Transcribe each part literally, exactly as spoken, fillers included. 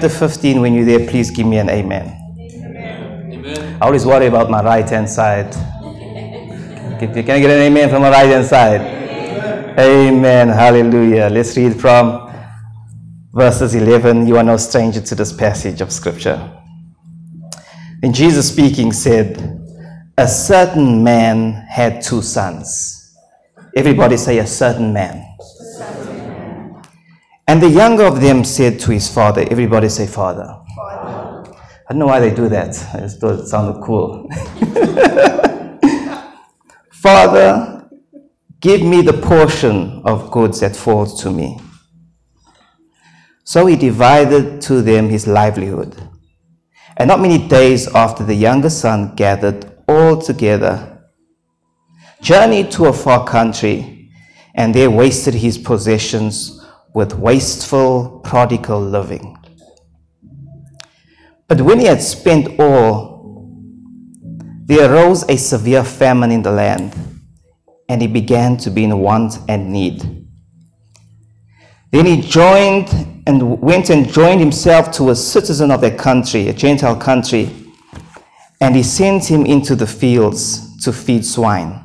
chapter fifteen, when you're there, please give me an amen. Amen. Amen. I always worry about my right-hand side. Can I get an amen from my right-hand side? Amen. Amen. Hallelujah. Let's read from verses eleven. You are no stranger to this passage of Scripture. And Jesus speaking said, a certain man had two sons. Everybody say, a certain man. And the younger of them said to his father, everybody say, father. Father. I don't know why they do that. I just thought it sounded cool. Father, give me the portion of goods that falls to me. So he divided to them his livelihood. And not many days after, the younger son gathered all together, journeyed to a far country, and there wasted his possessions with wasteful, prodigal living. But when he had spent all, there arose a severe famine in the land, and he began to be in want and need. Then he joined and went and joined himself to a citizen of that country, a Gentile country, and he sent him into the fields to feed swine.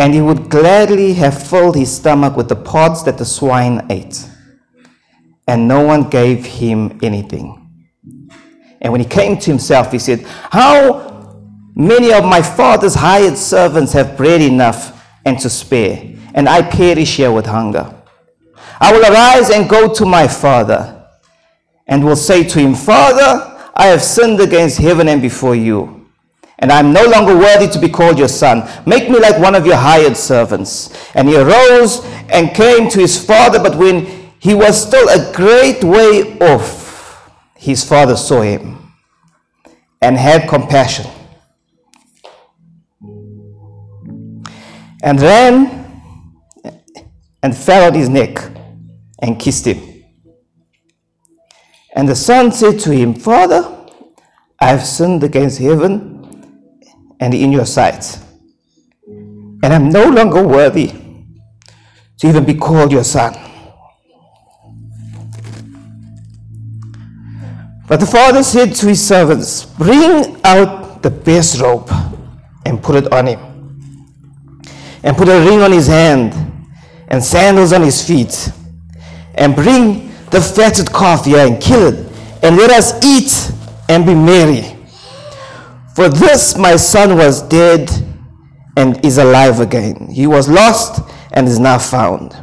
And he would gladly have filled his stomach with the pods that the swine ate. And no one gave him anything. And when he came to himself, he said, how many of my father's hired servants have bread enough and to spare, and I perish here with hunger? I will arise and go to my father, and will say to him, Father, I have sinned against heaven and before you, and I am no longer worthy to be called your son. Make me like one of your hired servants. And he arose and came to his father, but when he was still a great way off, his father saw him and had compassion, and ran and fell on his neck and kissed him. And the son said to him, Father, I have sinned against heaven and in your sight, and I'm no longer worthy to even be called your son. But the father said to his servants, bring out the best robe and put it on him, and put a ring on his hand and sandals on his feet, and bring the fatted calf here and kill it, and let us eat and be merry. For this my son was dead and is alive again. He was lost and is now found.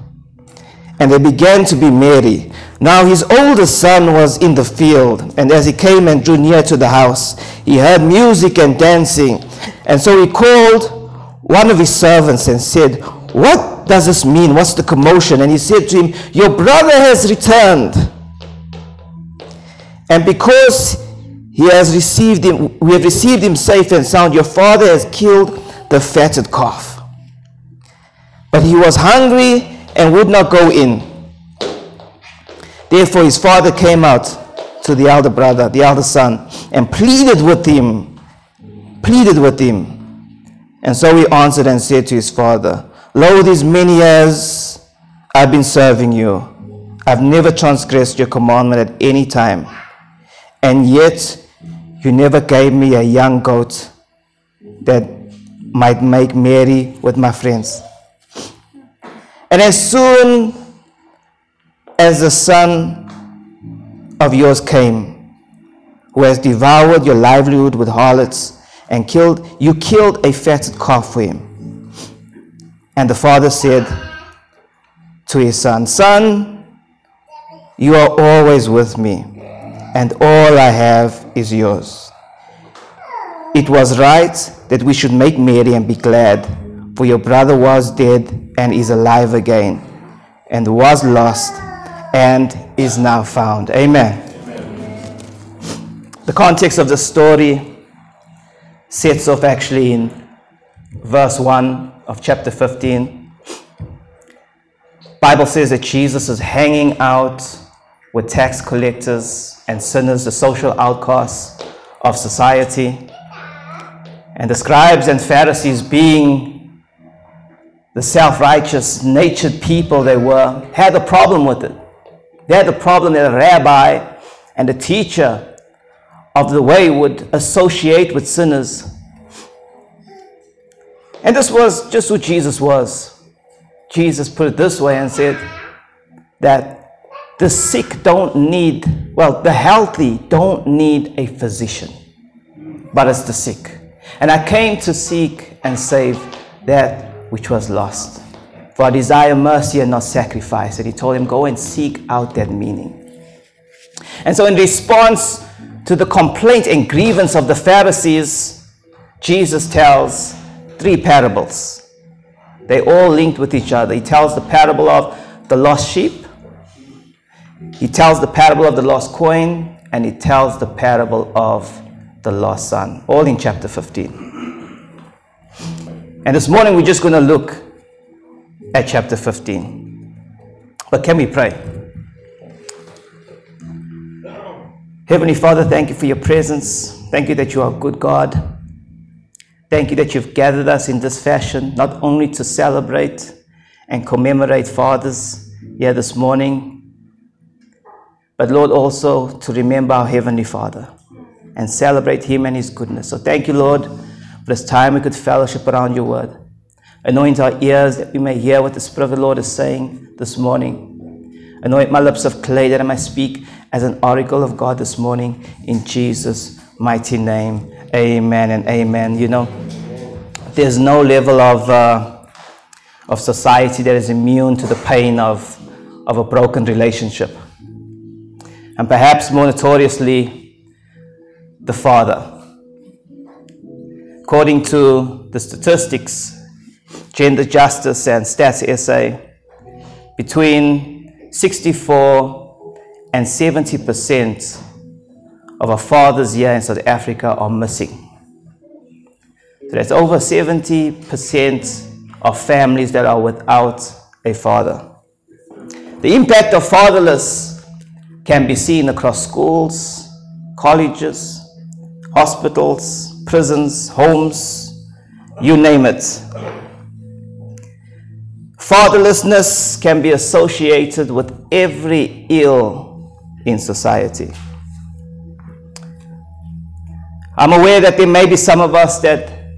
And they began to be merry. Now his oldest son was in the field, and as he came and drew near to the house, he heard music and dancing. And so he called one of his servants and said, what does this mean? What's the commotion? And he said to him, your brother has returned, and because He has received him, we have received him safe and sound. Your father has killed the fatted calf. But he was hungry and would not go in. Therefore his father came out to the elder brother, the elder son, and pleaded with him, pleaded with him. And so he answered and said to his father, lo, these many years I've been serving you. I've never transgressed your commandment at any time. And yet you never gave me a young goat that might make merry with my friends. And as soon as the son of yours came, who has devoured your livelihood with harlots and killed, you killed a fatted calf for him. And the father said to his son, son, you are always with me, and all I have is yours. It was right that we should make merry and be glad, for your brother was dead and is alive again, and was lost and is now found. Amen. Amen. The context of the story sets off actually in verse one of chapter fifteen. The Bible says that Jesus is hanging out with tax collectors and sinners, the social outcasts of society. And the scribes and Pharisees, being the self-righteous, natured people they were, had a problem with it. They had the problem that a rabbi and a teacher of the way would associate with sinners. And this was just who Jesus was. Jesus put it this way and said that the sick don't need, well, the healthy don't need a physician, but it's the sick. And I came to seek and save that which was lost. For I desire mercy and not sacrifice. And he told him, go and seek out that meaning. And so in response to the complaint and grievance of the Pharisees, Jesus tells three parables. They all linked with each other. He tells the parable of the lost sheep. He tells the parable of the lost coin. And he tells the parable of the lost son. All in chapter fifteen. And this morning we're just going to look at chapter fifteen. But can we pray? Heavenly Father, thank you for your presence. Thank you that you are a good God. Thank you that you've gathered us in this fashion, not only to celebrate and commemorate fathers here this morning, but Lord, also to remember our Heavenly Father and celebrate him and his goodness. So thank you, Lord, for this time we could fellowship around your word. Anoint our ears that we may hear what the Spirit of the Lord is saying this morning. Anoint my lips of clay that I may speak as an oracle of God this morning. In Jesus' mighty name, amen and amen. You know, there's no level of uh, of society that is immune to the pain of, of a broken relationship. And perhaps more notoriously, the father. According to the statistics, Gender Justice and Stats S A, between sixty-four and seventy percent of our fathers here in South Africa are missing. So that's over seventy percent of families that are without a father. The impact of fatherless can be seen across schools, colleges, hospitals, prisons, homes, you name it. Fatherlessness can be associated with every ill in society. I'm aware that there may be some of us that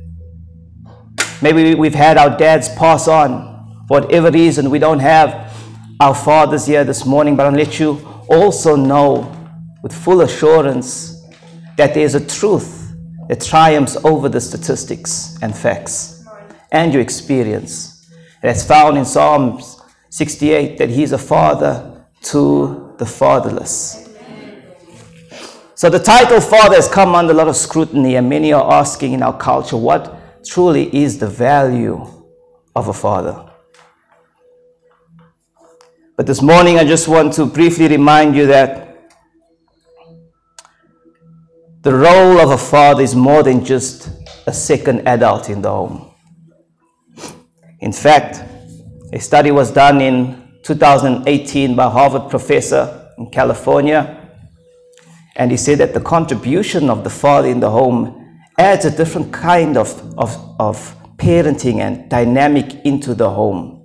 maybe we've had our dads pass on. For whatever reason, we don't have our fathers here this morning, but I'll let you also know with full assurance that there is a truth that triumphs over the statistics and facts and your experience. That's found in Psalms sixty-eight, that he's a father to the fatherless. Amen. So the title father has come under a lot of scrutiny, and many are asking in our culture, what truly is the value of a father? But this morning I just want to briefly remind you that the role of a father is more than just a second adult in the home. In fact, a study was done in two thousand eighteen by a Harvard professor in California, and he said that the contribution of the father in the home adds a different kind of, of, of parenting and dynamic into the home.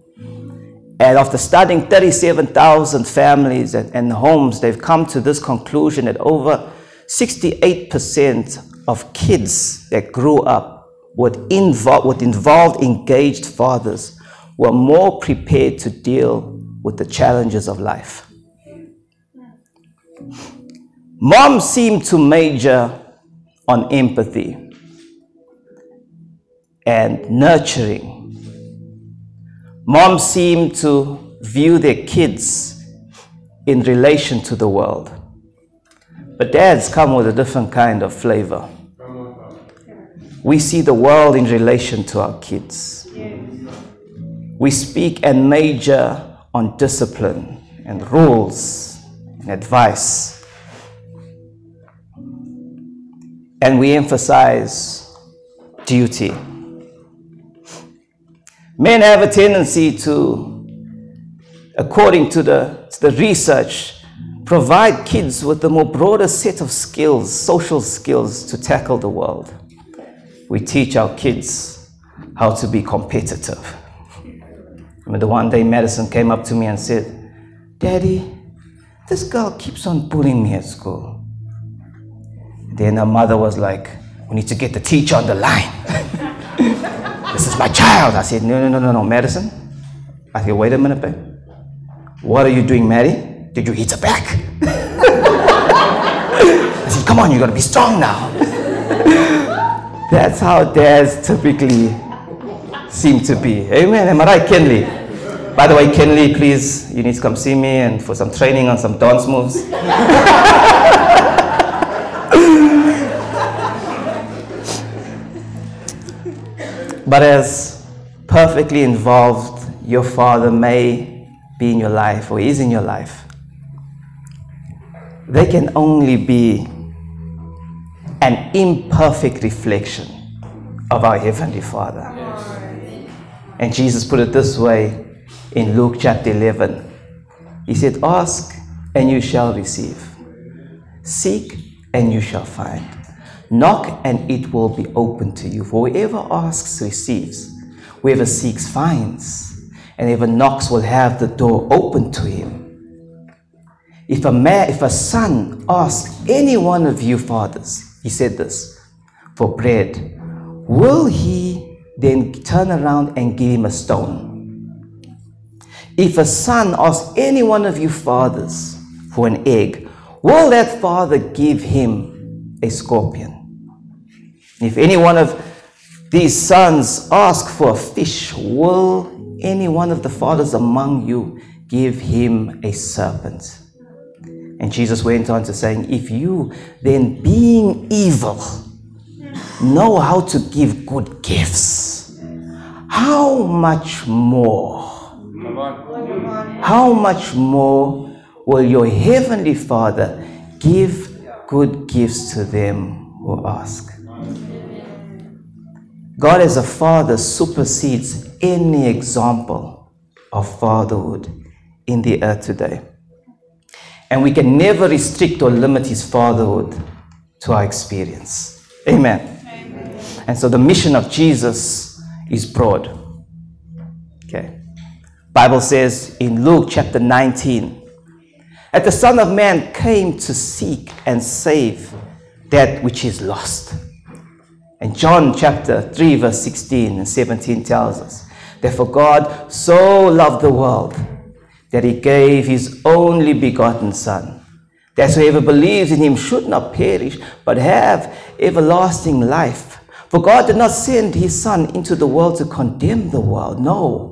And after studying thirty-seven thousand families and, and homes, they've come to this conclusion that over sixty-eight percent of kids that grew up What involved, what involved engaged fathers were more prepared to deal with the challenges of life. Moms seem to major on empathy and nurturing. Moms seem to view their kids in relation to the world. But dads come with a different kind of flavor. We see the world in relation to our kids. Yes. We speak and major on discipline and rules and advice. And we emphasize duty. Men have a tendency to, according to the, to the research, provide kids with a more broader set of skills, social skills, to tackle the world. We teach our kids how to be competitive. I mean, the one day Madison came up to me and said, "Daddy, This girl keeps on bullying me at school. Then her mother was like, we need to get the teacher on the line. This is my child. I said, no, no, no, no, no, Madison. I said, wait a minute, babe. What are you doing, Maddie? Did you hit her back? I said, come on, you got to be strong now. That's how dads typically seem to be. Amen. Am I right, Kenley? By the way, Kenley, please, you need to come see me and for some training on some dance moves. But as perfectly involved your father may be in your life or is in your life, they can only be an imperfect reflection of our Heavenly Father. Yes. And Jesus put it this way in Luke chapter eleven. He said, ask and you shall receive. Seek and you shall find. Knock and it will be open to you. For whoever asks receives, whoever seeks finds, and whoever knocks will have the door open to him. If a man, if a son asks any one of you fathers, he said this, for bread, will he then turn around and give him a stone? If a son asks any one of you fathers for an egg, will that father give him a scorpion? If any one of these sons ask for a fish, will any one of the fathers among you give him a serpent? And Jesus went on to saying, if you then being evil know how to give good gifts, how much more, how much more will your Heavenly Father give good gifts to them who ask? God as a father supersedes any example of fatherhood in the earth today. And we can never restrict or limit his fatherhood to our experience. Amen. Amen. And so the mission of Jesus is broad. Okay. Bible says in Luke chapter nineteen, that the Son of Man came to seek and save that which is lost. And John chapter three, verse sixteen and seventeen tells us, therefore God so loved the world that he gave his only begotten Son, that whoever believes in him should not perish, but have everlasting life. For God did not send his Son into the world to condemn the world, no,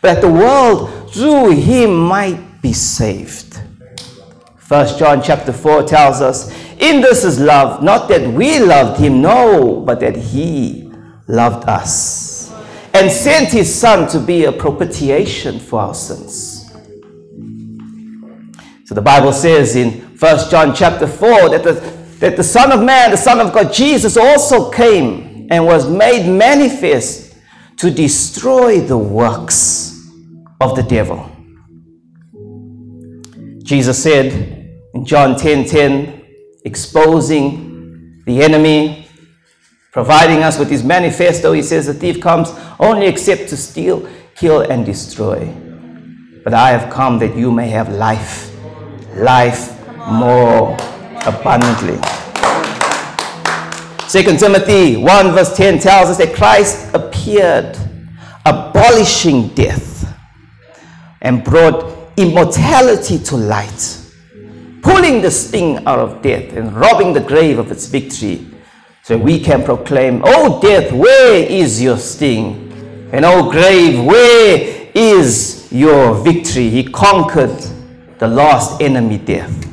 but that the world through him might be saved. First John chapter four tells us, in this is love, not that we loved him, no, but that he loved us and sent his Son to be a propitiation for our sins. So the Bible says in First John chapter four that the, that the Son of Man, the Son of God, Jesus also came and was made manifest to destroy the works of the devil. Jesus said, in John ten ten, exposing the enemy, providing us with his manifesto, he says, the thief comes only except to steal, kill, and destroy. But I have come that you may have life, life more abundantly. Second Timothy one verse ten tells us that Christ appeared, abolishing death, and brought immortality to light, pulling the sting out of death and robbing the grave of its victory, so we can proclaim, O death, where is your sting? And O grave, where is your victory? He conquered the last enemy, death.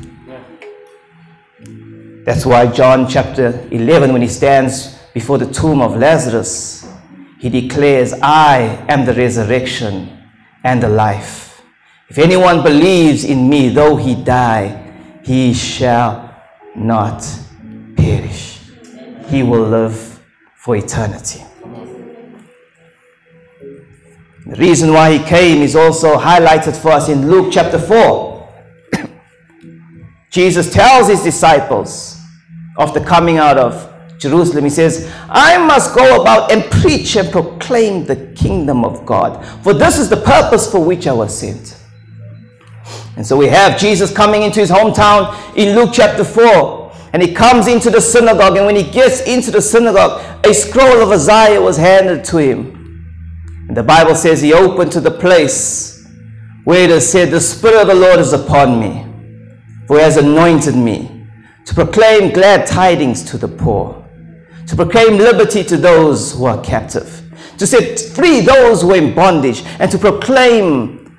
That's why John chapter eleven, when he stands before the tomb of Lazarus, he declares, I am the resurrection and the life. If anyone believes in me, though he die, he shall not perish. He will live for eternity. The reason why he came is also highlighted for us in Luke chapter four. Jesus tells his disciples after coming out of Jerusalem, he says, I must go about and preach and proclaim the kingdom of God, for this is the purpose for which I was sent. And so we have Jesus coming into his hometown in Luke chapter four. And he comes into the synagogue. And when he gets into the synagogue, a scroll of Isaiah was handed to him. And the Bible says he opened to the place where it is said, "The Spirit of the Lord is upon me, for he has anointed me to proclaim glad tidings to the poor, to proclaim liberty to those who are captive, to set free those who are in bondage, and to proclaim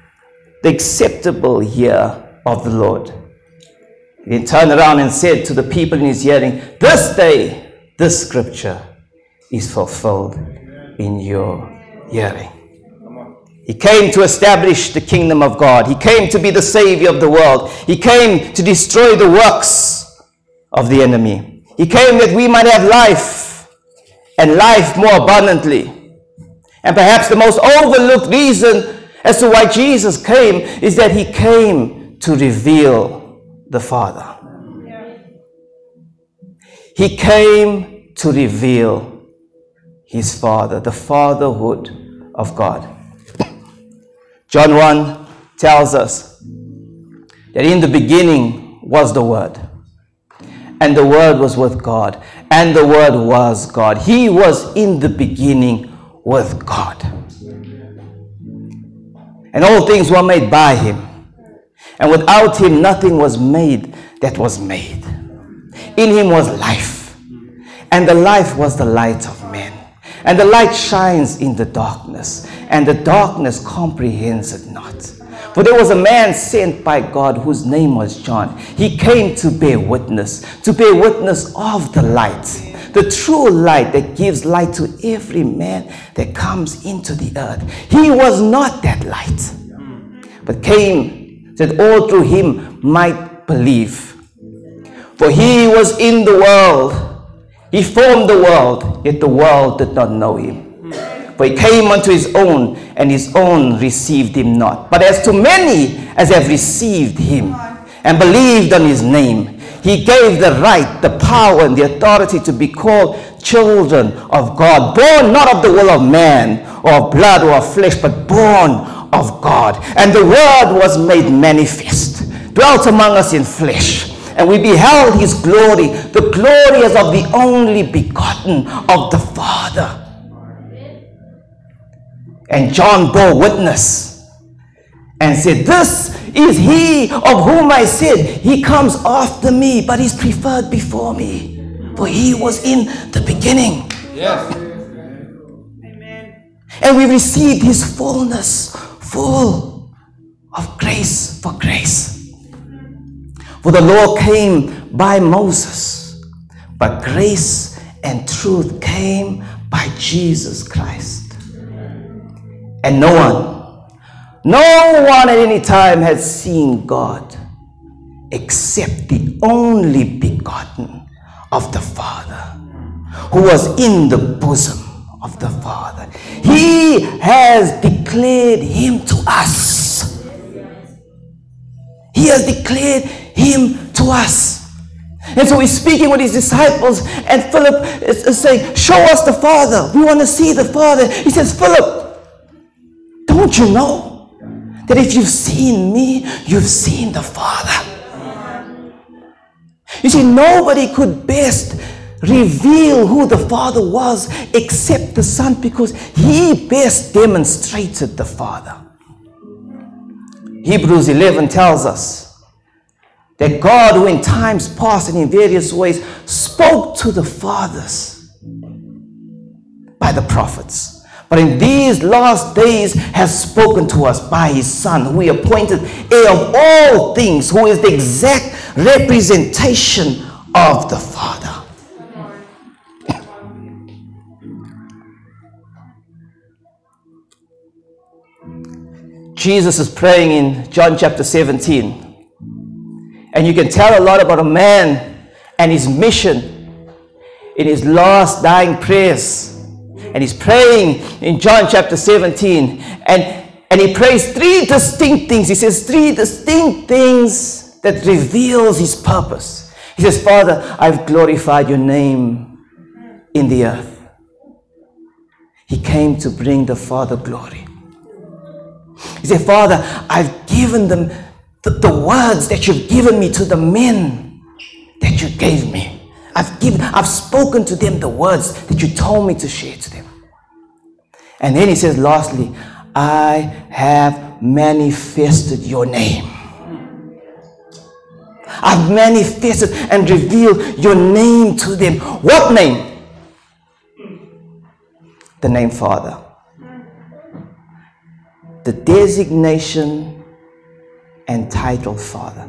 the acceptable year of the Lord." He then turned around and said to the people in his hearing, "This day, this scripture is fulfilled in your hearing." He came to establish the kingdom of God. He came to be the savior of the world. He came to destroy the works of the enemy. He came that we might have life, and life more abundantly. And perhaps the most overlooked reason as to why Jesus came is that he came to reveal the Father. Yeah. He came to reveal his Father, the fatherhood of God. John one tells us that in the beginning was the Word. And the Word was with God, and the Word was God. He was in the beginning with God. And all things were made by him. And without him, nothing was made that was made. In him was life. And the life was the light of men. And the light shines in the darkness. And the darkness comprehends it not. For there was a man sent by God whose name was John. He came to bear witness, to bear witness of the light, the true light that gives light to every man that comes into the earth. He was not that light, but came that all through him might believe. For he was in the world, he formed the world, yet the world did not know him. For he came unto his own, and his own received him not. But as to many as have received him and believed on his name, he gave the right, the power, and the authority to be called children of God, born not of the will of man, or of blood, or of flesh, but born of God. And the Word was made manifest, dwelt among us in flesh. And we beheld his glory, the glory as of the only begotten of the Father. And John bore witness and said, "This is he of whom I said, he comes after me, but he's preferred before me, for he was in the beginning." Yes. Amen. And we received his fullness, full of grace for grace. For the law came by Moses, but grace and truth came by Jesus Christ. And no one, no one at any time had seen God except the only begotten of the Father, who was in the bosom of the Father. He has declared him to us. He has declared him to us. And so he's speaking with his disciples, and Philip is saying, "Show us the Father. We want to see the Father." He says, "Philip, don't you know that if you've seen me, you've seen the Father?" You see, nobody could best reveal who the Father was except the Son, because he best demonstrated the Father. Hebrews eleven tells us that God, who in times past and in various ways spoke to the fathers by the prophets, but in these last days has spoken to us by his Son, who he appointed heir of all things, who is the exact representation of the Father. Jesus is praying in John chapter seventeen. And you can tell a lot about a man and his mission in his last dying prayers. And he's praying in John chapter seventeen. And, and he prays three distinct things. He says three distinct things that reveals his purpose. He says, "Father, I've glorified your name in the earth." He came to bring the Father glory. He said, "Father, I've given them the, the words that you've given me to the men that you gave me. I've given, I've spoken to them the words that you told me to share to them. And then he says, lastly, I have manifested your name. I've manifested and revealed your name to them. What name? The name Father. The designation and title Father.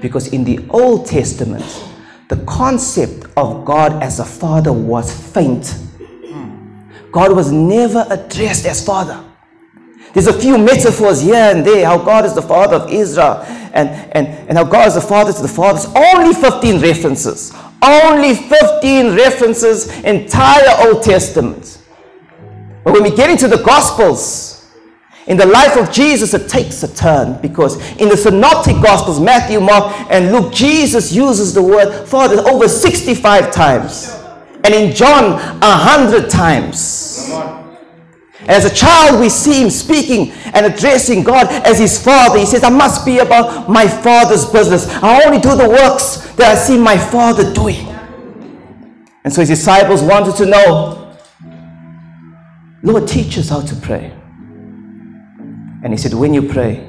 Because in the Old Testament, the concept of God as a Father was faint. God was never addressed as Father. There's a few metaphors here and there, how God is the Father of Israel, and, and, and how God is the Father to the fathers. Only fifteen references. Only fifteen references, entire Old Testament. But when we get into the Gospels, in the life of Jesus, it takes a turn, because in the Synoptic Gospels, Matthew, Mark, and Luke, Jesus uses the word Father over sixty-five times. And in John, one hundred times. Come on. As a child, we see him speaking and addressing God as his Father. He says, I must be about my Father's business. I only do the works that I see my Father doing. And so his disciples wanted to know, Lord, teach us how to pray. And he said, when you pray,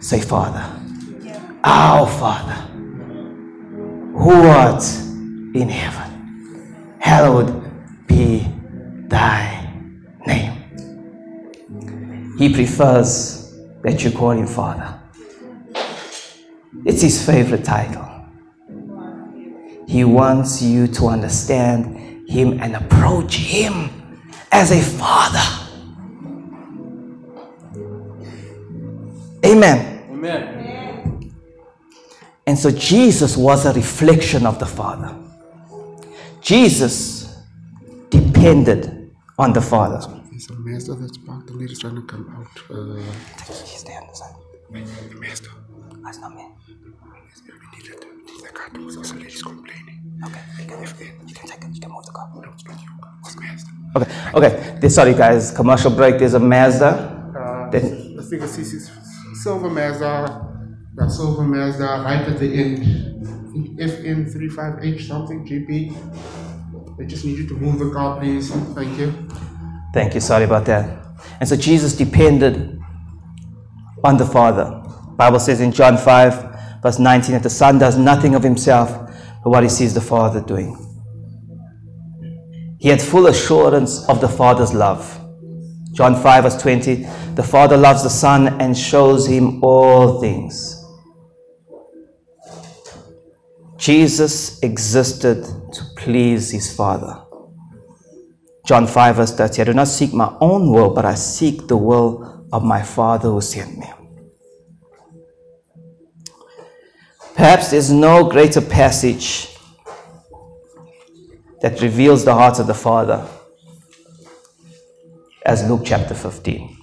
say, Father, yeah. Our Father, who art in heaven, hallowed be thy name. He prefers that you call him Father. It's his favorite title. He wants you to understand him and approach him as a Father. Amen. Amen. And so Jesus was a reflection of the Father. Jesus depended on the Father. It's a master that's parked. The lady's trying to come out. Uh, He's there on the side. The master. That's not me. We need it. The car was also lady's complaining. Okay. You can, you can take it. You can move the car. No, it's not you. It's the master. Okay. Okay. This, sorry, guys. Commercial break. There's a Mazda. Uh, then, I think it's a silver Mazda. That silver Mazda right at the end. F N three five H something, G P. I just need you to move the car, please. Thank you. Thank you. Sorry about that. And so Jesus depended on the Father. The Bible says in John five, verse nineteen, that the Son does nothing of himself but what he sees the Father doing. He had full assurance of the Father's love. John five, verse twenty, the Father loves the Son and shows him all things. Jesus existed to please his Father. John five, verse thirty, I do not seek my own will, but I seek the will of my Father who sent me. Perhaps there's no greater passage that reveals the heart of the Father as Luke chapter fifteen.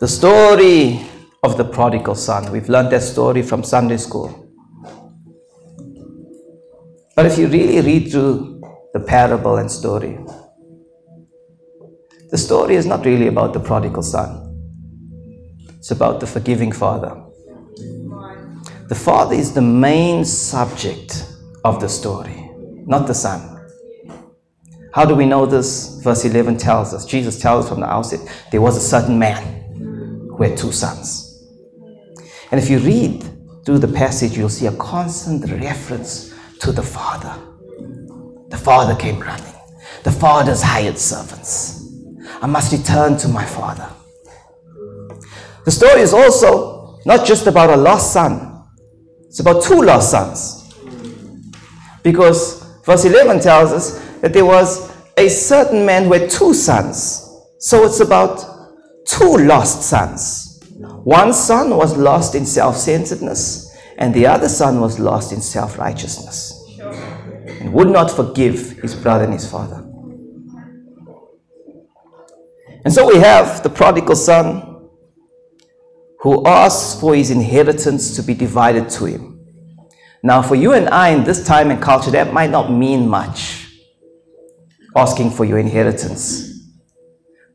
The story of the prodigal son. We've learned that story from Sunday school. But if you really read through the parable and story, the story is not really about the prodigal son. It's about the forgiving father. The father is the main subject of the story, not the son. How do we know this? Verse eleven tells us, Jesus tells us from the outset, there was a certain man who had two sons. And if you read through the passage, you'll see a constant reference to the father. The father came running. The father's hired servants. I must return to my father. The story is also not just about a lost son. It's about two lost sons. Because verse eleven tells us that there was a certain man who had two sons. So it's about two lost sons. One son was lost in self-centeredness. And the other son was lost in self-righteousness and would not forgive his brother and his father. And so we have the prodigal son who asks for his inheritance to be divided to him. Now, for you and I in this time and culture, that might not mean much, asking for your inheritance.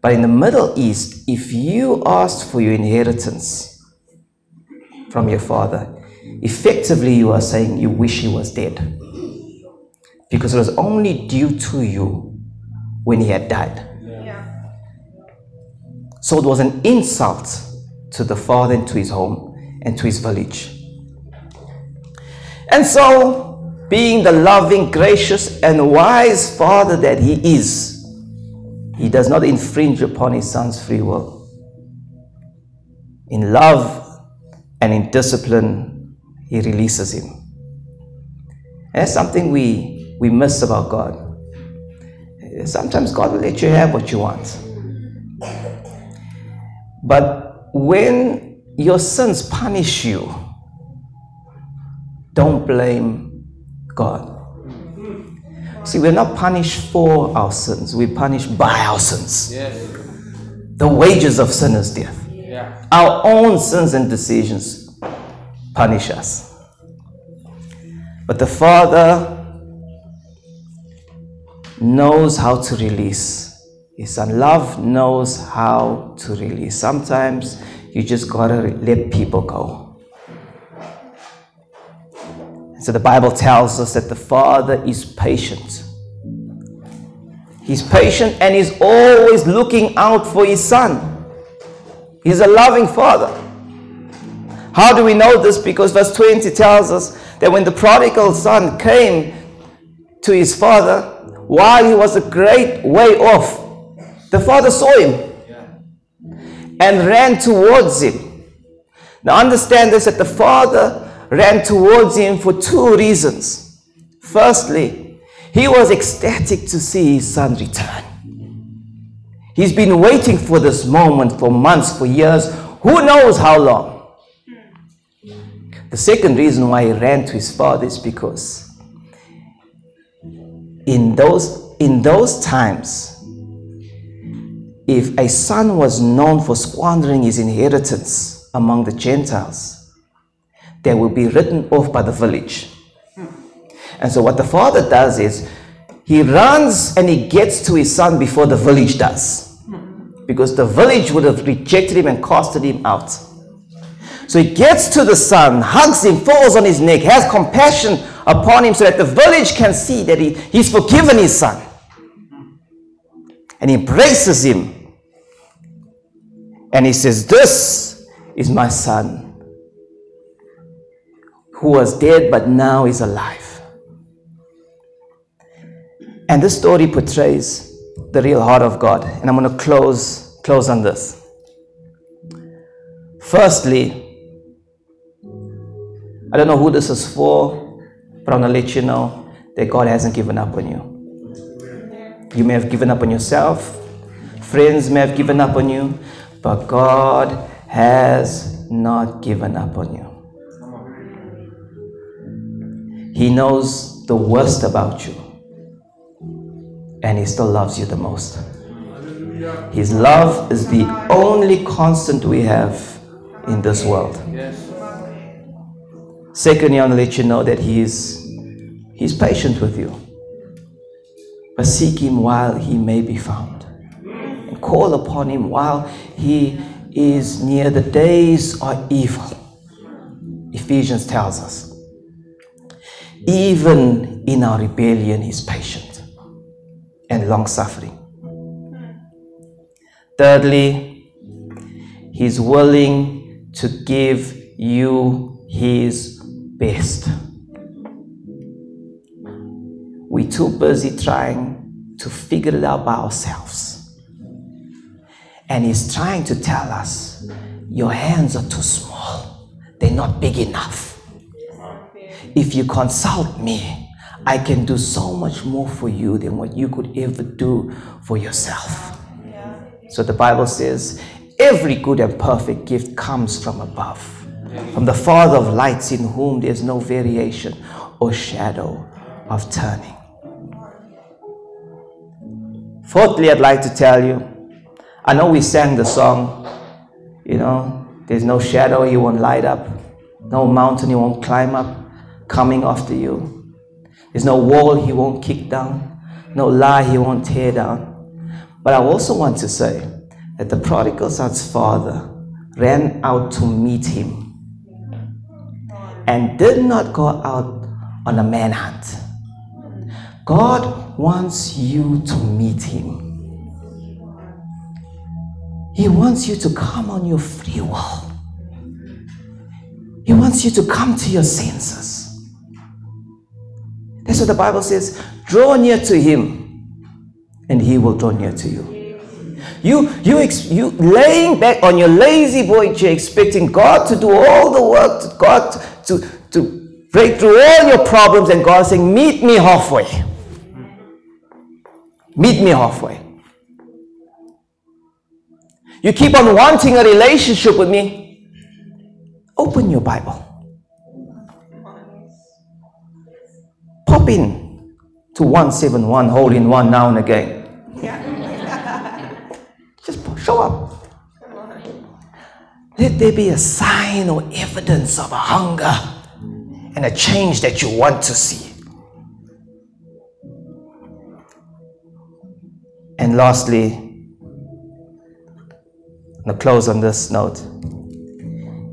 But in the Middle East, if you asked for your inheritance from your father, effectively you are saying you wish he was dead, because it was only due to you when he had died. Yeah. So it was an insult to the father and to his home and to his village. And so, being the loving, gracious, and wise father that he is, he does not infringe upon his son's free will. In love and in discipline, he releases him. And that's something we, we miss about God. Sometimes God will let you have what you want. But when your sins punish you, don't blame God. See, we're not punished for our sins. We're punished by our sins. Yes. The wages of sin is death. Yeah. Our own sins and decisions punish us. But the Father knows how to release his son. Love knows how to release. Sometimes you just got to let people go. So the Bible tells us that the Father is patient. He's patient and he's always looking out for his son. He's a loving father. How do we know this? Because verse twenty tells us that when the prodigal son came to his father, while he was a great way off, the father saw him and ran towards him. Now understand this, that the father ran towards him for two reasons. Firstly, he was ecstatic to see his son return. He's been waiting for this moment for months, for years, who knows how long. The second reason why he ran to his father is because in those, in those times, if a son was known for squandering his inheritance among the Gentiles, they will be written off by the village. And so what the father does is he runs and he gets to his son before the village does, because the village would have rejected him and casted him out. So he gets to the son, hugs him, falls on his neck, has compassion upon him so that the village can see that he, he's forgiven his son, and he embraces him and he says, "This is my son, who was dead but now is alive." And this story portrays the real heart of God. And I'm going to close, close on this. Firstly, I don't know who this is for, but I'm going to let you know that God hasn't given up on you. You may have given up on yourself. Friends may have given up on you. But God has not given up on you. He knows the worst about you, and he still loves you the most. His love is the only constant we have in this world. Secondly, I want to let you know that he is, he's patient with you. But seek him while he may be found, and call upon him while he is near. The days are evil, Ephesians tells us. Even in our rebellion, he's patient and long-suffering. Thirdly, he's willing to give you his best. We're too busy trying to figure it out by ourselves. And he's trying to tell us, your hands are too small. They're not big enough. If you consult me, I can do so much more for you than what you could ever do for yourself. Yeah. So the Bible says, every good and perfect gift comes from above, from the Father of lights, in whom there is no variation or shadow of turning. Fourthly, I'd like to tell you, I know we sang the song, you know, there's no shadow he won't light up, no mountain he won't climb up coming after you. There's no wall he won't kick down, no lie he won't tear down. But I also want to say that the prodigal son's father ran out to meet him and did not go out on a manhunt. God wants you to meet him. He wants you to come on your free will. He wants you to come to your senses. That's what the Bible says. Draw near to him, and he will draw near to you. You, you, you laying back on your lazy boy chair, expecting God to do all the work, to God to, to, to break through all your problems, and God saying, meet me halfway. Meet me halfway. You keep on wanting a relationship with me. Open your Bible. Pop in to one seventy-one, hole in one now and again. Yeah. Just show up. Let there be a sign or evidence of a hunger and a change that you want to see. And lastly, I'm going to close on this note.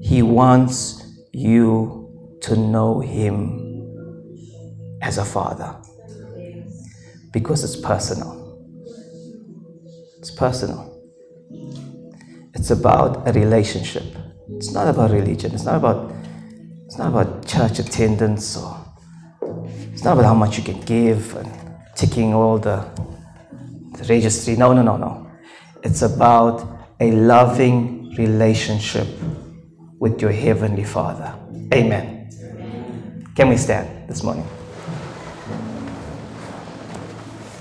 He wants you to know him as a father, because it's personal. It's personal. It's about a relationship. It's not about religion. It's not about. It's not about church attendance, or it's not about how much you can give and ticking all the, the registry. No, no, no, no. It's about a loving relationship with your heavenly Father. Amen. Can we stand this morning?